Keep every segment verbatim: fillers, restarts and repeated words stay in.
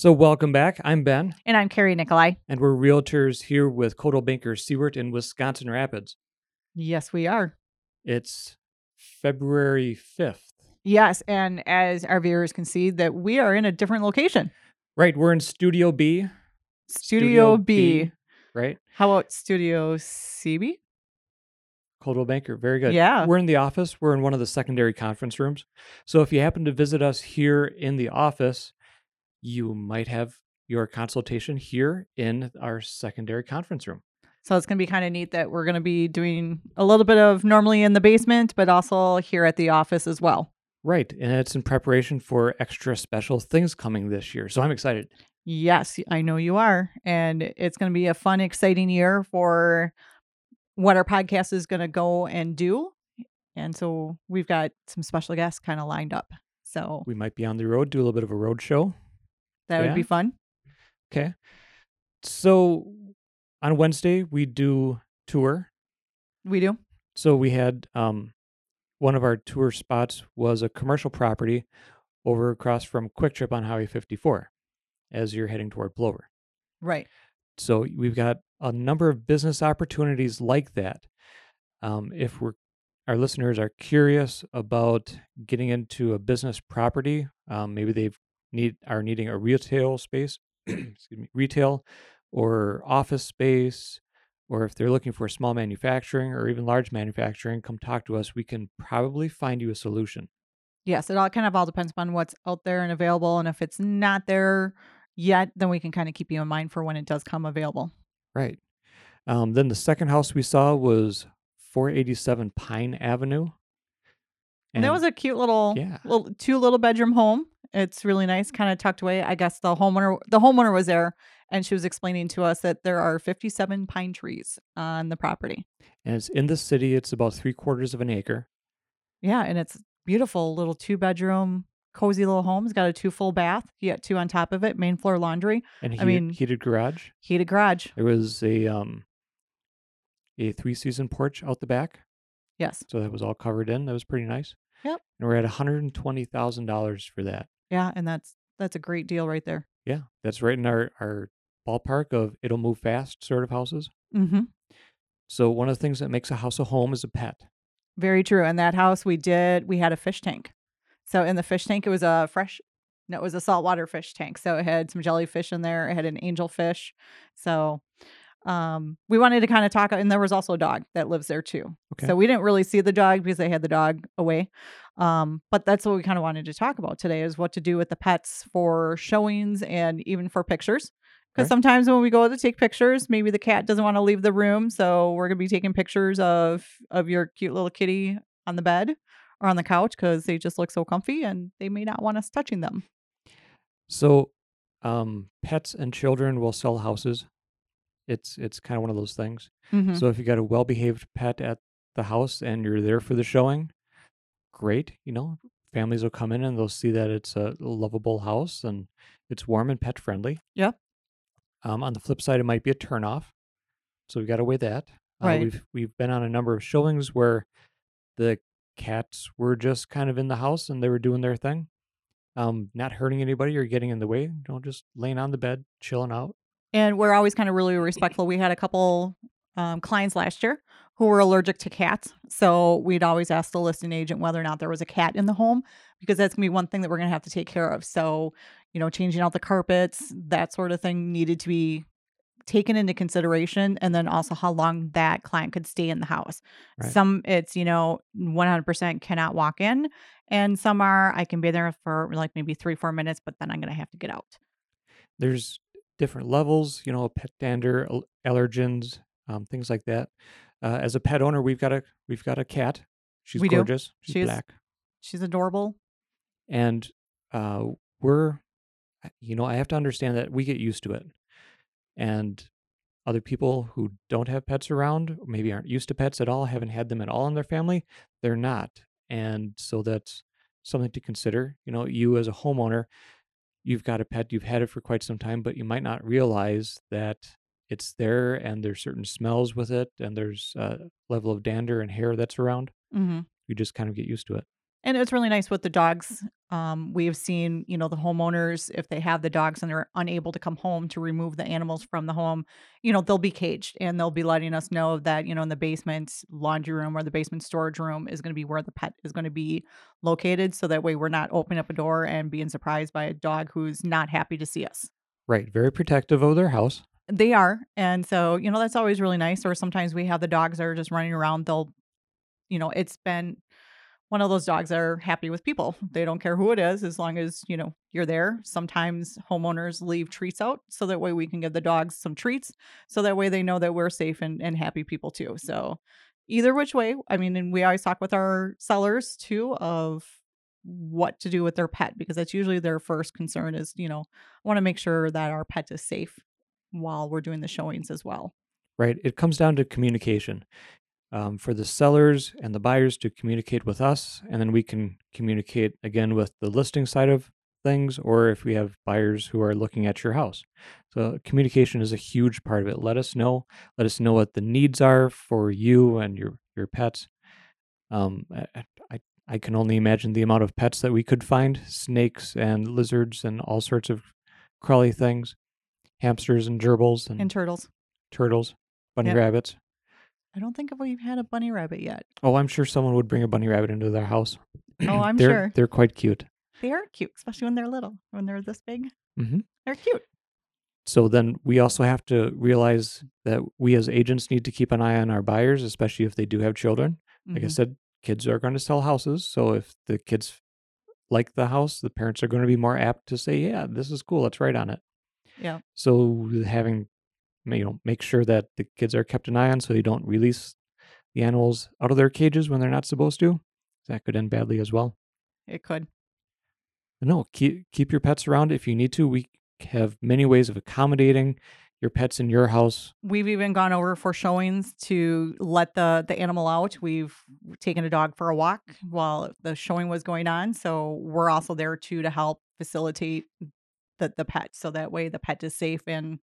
So welcome back. I'm Ben. And I'm Carrie Nikolai. And we're realtors here with Coldwell Banker Siewert in Wisconsin Rapids. Yes, we are. It's February fifth. Yes, and as our viewers can see, that we are in a different location. Right, we're in Studio B. Studio, Studio B. B. Right? How about Studio C B? Coldwell Banker, very good. Yeah. We're in the office. We're in one of the secondary conference rooms. So if you happen to visit us here in the office, you might have your consultation here in our secondary conference room. So it's going to be kind of neat that we're going to be doing a little bit of normally in the basement, but also here at the office as well. Right. And it's in preparation for extra special things coming this year. So I'm excited. Yes, I know you are. And it's going to be a fun, exciting year for what our podcast is going to go and do. And so we've got some special guests kind of lined up. So we might be on the road, do a little bit of a road show. That yeah. would be fun. Okay. So on Wednesday, we do tour. We do. So we had um, one of our tour spots was a commercial property over across from Quick Trip on Highway fifty-four as you're heading toward Plover. Right. So we've got a number of business opportunities like that. Um, if we're Our listeners are curious about getting into a business property, um, maybe they've Need are needing a retail space, excuse me, retail or office space, or if they're looking for small manufacturing or even large manufacturing, come talk to us. We can probably find you a solution. Yes, it all kind of all depends upon what's out there and available. And if it's not there yet, then we can kind of keep you in mind for when it does come available. Right. Um, then the second house we saw was four eighty-seven Pine Avenue. And that was a cute little, yeah. little two little bedroom home. It's really nice, kind of tucked away. I guess the homeowner the homeowner was there, and she was explaining to us that there are fifty-seven pine trees on the property. And it's in the city. It's about three quarters of an acre. Yeah, and it's beautiful little two-bedroom, cozy little home. It's got a two-full bath. You got two on top of it, main floor laundry. And heated, I mean, heated garage. Heated garage. There was a um, a three-season porch out the back. Yes. So that was all covered in. That was pretty nice. Yep. And we're at one hundred twenty thousand dollars for that. Yeah, and that's that's a great deal right there. Yeah, that's right in our, our ballpark of it'll move fast sort of houses. Mm-hmm. So one of the things that makes a house a home is a pet. Very true. In that house we did, we had a fish tank. So in the fish tank, it was a fresh, no, it was a saltwater fish tank. So it had some jellyfish in there. It had an angelfish. So um, we wanted to kind of talk, and there was also a dog that lives there too. Okay. So we didn't really see the dog because they had the dog away. Um, but that's what we kind of wanted to talk about today is what to do with the pets for showings and even for pictures. Because okay. sometimes when we go to take pictures, maybe the cat doesn't want to leave the room. So we're going to be taking pictures of, of your cute little kitty on the bed or on the couch because they just look so comfy and they may not want us touching them. So, um, pets and children will sell houses. It's it's kind of one of those things. Mm-hmm. So if you got a well-behaved pet at the house and you're there for the showing, great. You know, families will come in and they'll see that it's a lovable house and it's warm and pet-friendly. Yeah. Um, on the flip side, it might be a turnoff. So we got to weigh that. Right. Uh, we've we've been on a number of showings where the cats were just kind of in the house and they were doing their thing, um, not hurting anybody or getting in the way. You know, just laying on the bed, chilling out. And we're always kind of really respectful. We had a couple um, clients last year who were allergic to cats. So we'd always ask the listing agent whether or not there was a cat in the home, because that's going to be one thing that we're going to have to take care of. So, you know, changing out the carpets, that sort of thing needed to be taken into consideration. And then also how long that client could stay in the house. Right. Some it's, you know, one hundred percent cannot walk in. And some are, I can be there for like maybe three, four minutes, but then I'm going to have to get out. There's different levels, you know, pet dander, allergens, um, things like that. Uh, as a pet owner, we've got a we've got a cat. She's we gorgeous. Do. She's, she's black. She's adorable. And uh, we're, you know, I have to understand that we get used to it. And other people who don't have pets around, maybe aren't used to pets at all, haven't had them at all in their family, they're not. And so that's something to consider. You know, you as a homeowner, you've got a pet, you've had it for quite some time, but you might not realize that it's there and there's certain smells with it and there's a level of dander and hair that's around. Mm-hmm. You just kind of get used to it. And it's really nice with the dogs. Um, we have seen, you know, the homeowners, if they have the dogs and they're unable to come home to remove the animals from the home, you know, they'll be caged and they'll be letting us know that, you know, in the basement laundry room or the basement storage room is going to be where the pet is going to be located. So that way we're not opening up a door and being surprised by a dog who's not happy to see us. Right. Very protective of their house. They are. And so, you know, that's always really nice. Or sometimes we have the dogs that are just running around. They'll, you know, it's been one of those dogs that are happy with people. They don't care who it is as long as, you know, you're there. Sometimes homeowners leave treats out so that way we can give the dogs some treats. So that way they know that we're safe and, and happy people too. So either which way, I mean, and we always talk with our sellers too of what to do with their pet, because that's usually their first concern is, you know, I want to make sure that our pet is safe while we're doing the showings as well. Right. It comes down to communication. Um, for the sellers and the buyers to communicate with us, and then we can communicate again with the listing side of things, or if we have buyers who are looking at your house. So communication is a huge part of it. Let us know. Let us know what the needs are for you and your, your pets. Um, I, I, I can only imagine the amount of pets that we could find, snakes and lizards and all sorts of crawly things, hamsters and gerbils. And, and turtles. Turtles, bunny yep. rabbits. I don't think we've had a bunny rabbit yet. Oh, I'm sure someone would bring a bunny rabbit into their house. Oh, I'm they're, sure. They're quite cute. They are cute, especially when they're little, when they're this big. Mm-hmm. They're cute. So then we also have to realize that we as agents need to keep an eye on our buyers, especially if they do have children. Like mm-hmm. I said, kids are going to sell houses. So if the kids like the house, the parents are going to be more apt to say, yeah, this is cool. Let's write on it. Yeah. So having... you know, make sure that the kids are kept an eye on so they don't release the animals out of their cages when they're not supposed to. That could end badly as well. It could. No, keep keep your pets around if you need to. We have many ways of accommodating your pets in your house. We've even gone over for showings to let the, the animal out. We've taken a dog for a walk while the showing was going on. So we're also there too to help facilitate the, the pet. So that way the pet is safe and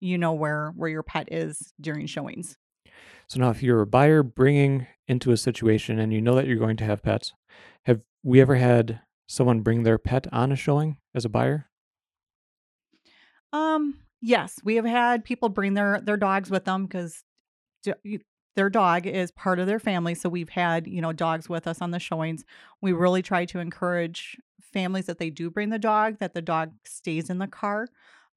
you know where, where your pet is during showings. So now if you're a buyer bringing into a situation and you know that you're going to have pets, have we ever had someone bring their pet on a showing as a buyer? Um, yes, we have had people bring their, their dogs with them because their dog is part of their family. So we've had, you know, dogs with us on the showings. We really try to encourage families that they do bring the dog, that the dog stays in the car.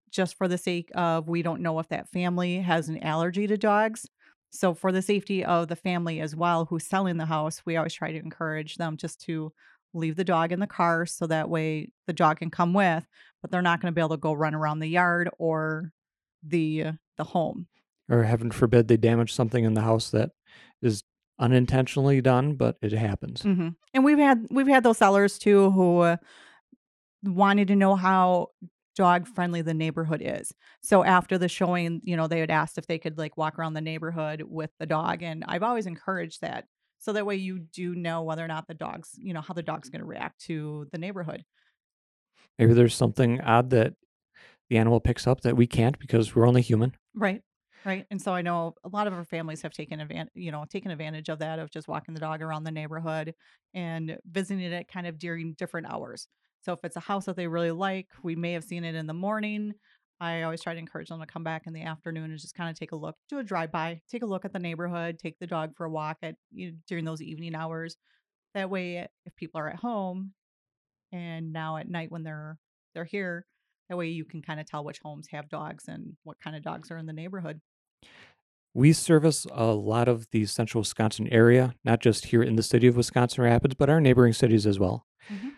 Just for the sake of, we don't know if that family has an allergy to dogs. So for the safety of the family as well, who's selling the house, we always try to encourage them just to leave the dog in the car so that way the dog can come with, but they're not going to be able to go run around the yard or the the home. Or heaven forbid they damage something in the house that is unintentionally done, but it happens. Mm-hmm. And we've had we've had those sellers too who uh, wanted to know how dog friendly the neighborhood is. So after the showing, you know, they had asked if they could like walk around the neighborhood with the dog. And I've always encouraged that. So that way you do know whether or not the dog's, you know, how the dog's going to react to the neighborhood. Maybe there's something odd that the animal picks up that we can't because we're only human. Right. Right. And so I know a lot of our families have taken advantage, you know, taken advantage of that, of just walking the dog around the neighborhood and visiting it kind of during different hours. So if it's a house that they really like, we may have seen it in the morning. I always try to encourage them to come back in the afternoon and just kind of take a look, do a drive-by, take a look at the neighborhood, take the dog for a walk at you know, during those evening hours. That way, if people are at home and now at night when they're they're here, that way you can kind of tell which homes have dogs and what kind of dogs are in the neighborhood. We service a lot of the Central Wisconsin area, not just here in the city of Wisconsin Rapids, but our neighboring cities as well. Mm-hmm.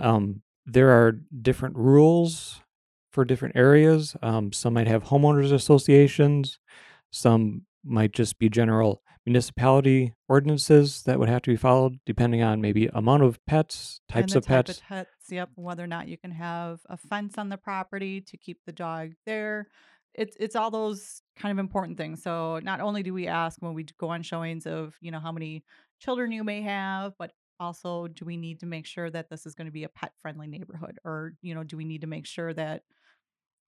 Um, There are different rules for different areas. Um, some might have homeowners associations. Some might just be general municipality ordinances that would have to be followed depending on maybe amount of pets, types of pets. Type of pets, yep, whether or not you can have a fence on the property to keep the dog there. It's it's all those kind of important things. So not only do we ask when we go on showings of, you know, how many children you may have, but also, do we need to make sure that this is going to be a pet-friendly neighborhood? Or, you know, do we need to make sure that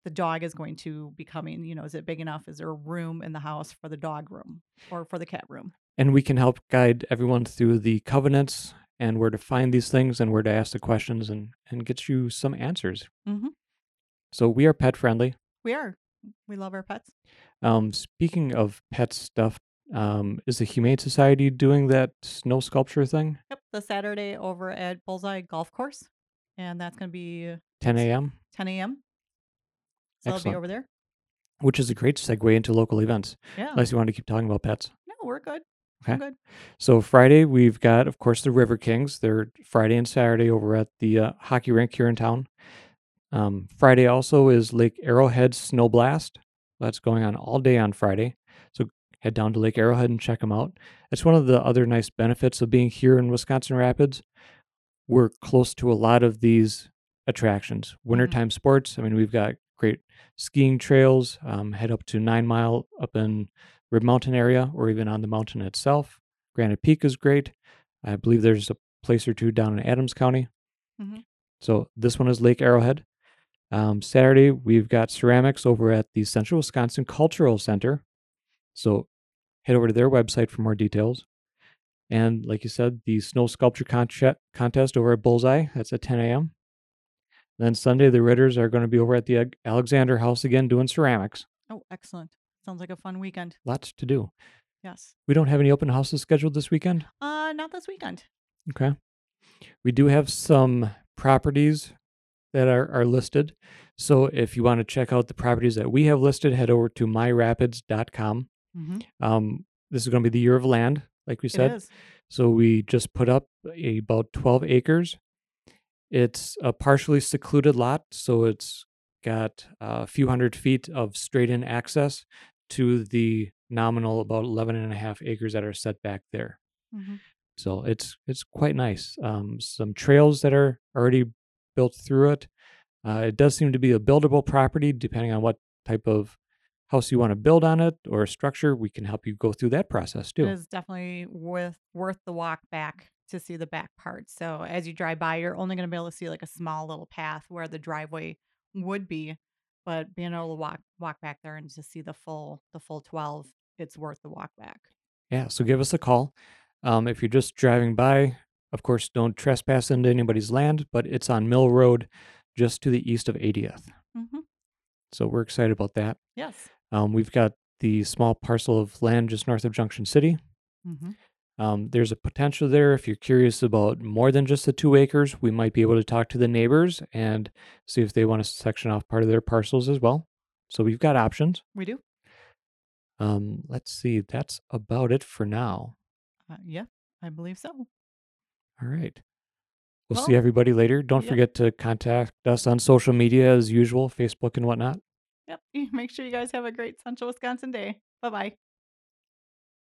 the dog is going to be coming? You know, is it big enough? Is there a room in the house for the dog room or for the cat room? And we can help guide everyone through the covenants and where to find these things and where to ask the questions and, and get you some answers. Mm-hmm. So we are pet friendly. We are. We love our pets. Um, speaking of pet stuff, um, is the Humane Society doing that snow sculpture thing? Yep, the Saturday over at Bullseye Golf Course. And that's going to be ten a.m.? ten a.m. So Excellent. I'll be over there. Which is a great segue into local events. Yeah. Unless you want to keep talking about pets. No, we're good. Okay. I'm good. So Friday, we've got, of course, the River Kings. They're Friday and Saturday over at the uh, hockey rink here in town. Um, Friday also is Lake Arrowhead Snow Blast. That's going on all day on Friday. So head down to Lake Arrowhead and check them out. It's one of the other nice benefits of being here in Wisconsin Rapids. We're close to a lot of these attractions. Wintertime mm-hmm. sports. I mean, we've got great skiing trails. Um, head up to Nine Mile up in Rib Mountain area or even on the mountain itself. Granite Peak is great. I believe there's a place or two down in Adams County. Mm-hmm. So this one is Lake Arrowhead. Um, Saturday, we've got ceramics over at the Central Wisconsin Cultural Center. So head over to their website for more details. And like you said, the snow sculpture con- contest over at Bullseye, that's at ten a.m. And then Sunday, the Ritters are going to be over at the Alexander House again doing ceramics. Oh, excellent. Sounds like a fun weekend. Lots to do. Yes. We don't have any open houses scheduled this weekend? Uh, not this weekend. Okay. We do have some properties that are, are listed. So if you want to check out the properties that we have listed, head over to my rapids dot com. Mm-hmm. Um, this is going to be the year of land, like we said. It is. So we just put up a, about twelve acres. It's a partially secluded lot, so it's got a few hundred feet of straight-in access to the nominal about eleven and a half acres that are set back there. Mm-hmm. So it's it's quite nice. Um, some trails that are already built through it. Uh, it does seem to be a buildable property, depending on what type of house you want to build on it or structure. We can help you go through that process too. It is definitely worth worth the walk back to see the back part. So as you drive by, you're only going to be able to see like a small little path where the driveway would be, but being able to walk walk back there and to see the full the full twelve, it's worth the walk back. Yeah. So give us a call. Um, if you're just driving by. Of course, don't trespass into anybody's land, but it's on Mill Road just to the east of eightieth. Mm-hmm. So we're excited about that. Yes. Um, we've got the small parcel of land just north of Junction City. Mm-hmm. Um, there's a potential there. If you're curious about more than just the two acres, we might be able to talk to the neighbors and see if they want to section off part of their parcels as well. So we've got options. We do. Um, let's see. That's about it for now. Uh, yeah, I believe so. All right. We'll, well see everybody later. Don't yep. forget to contact us on social media as usual, Facebook and whatnot. Yep. Make sure you guys have a great Central Wisconsin day. Bye-bye.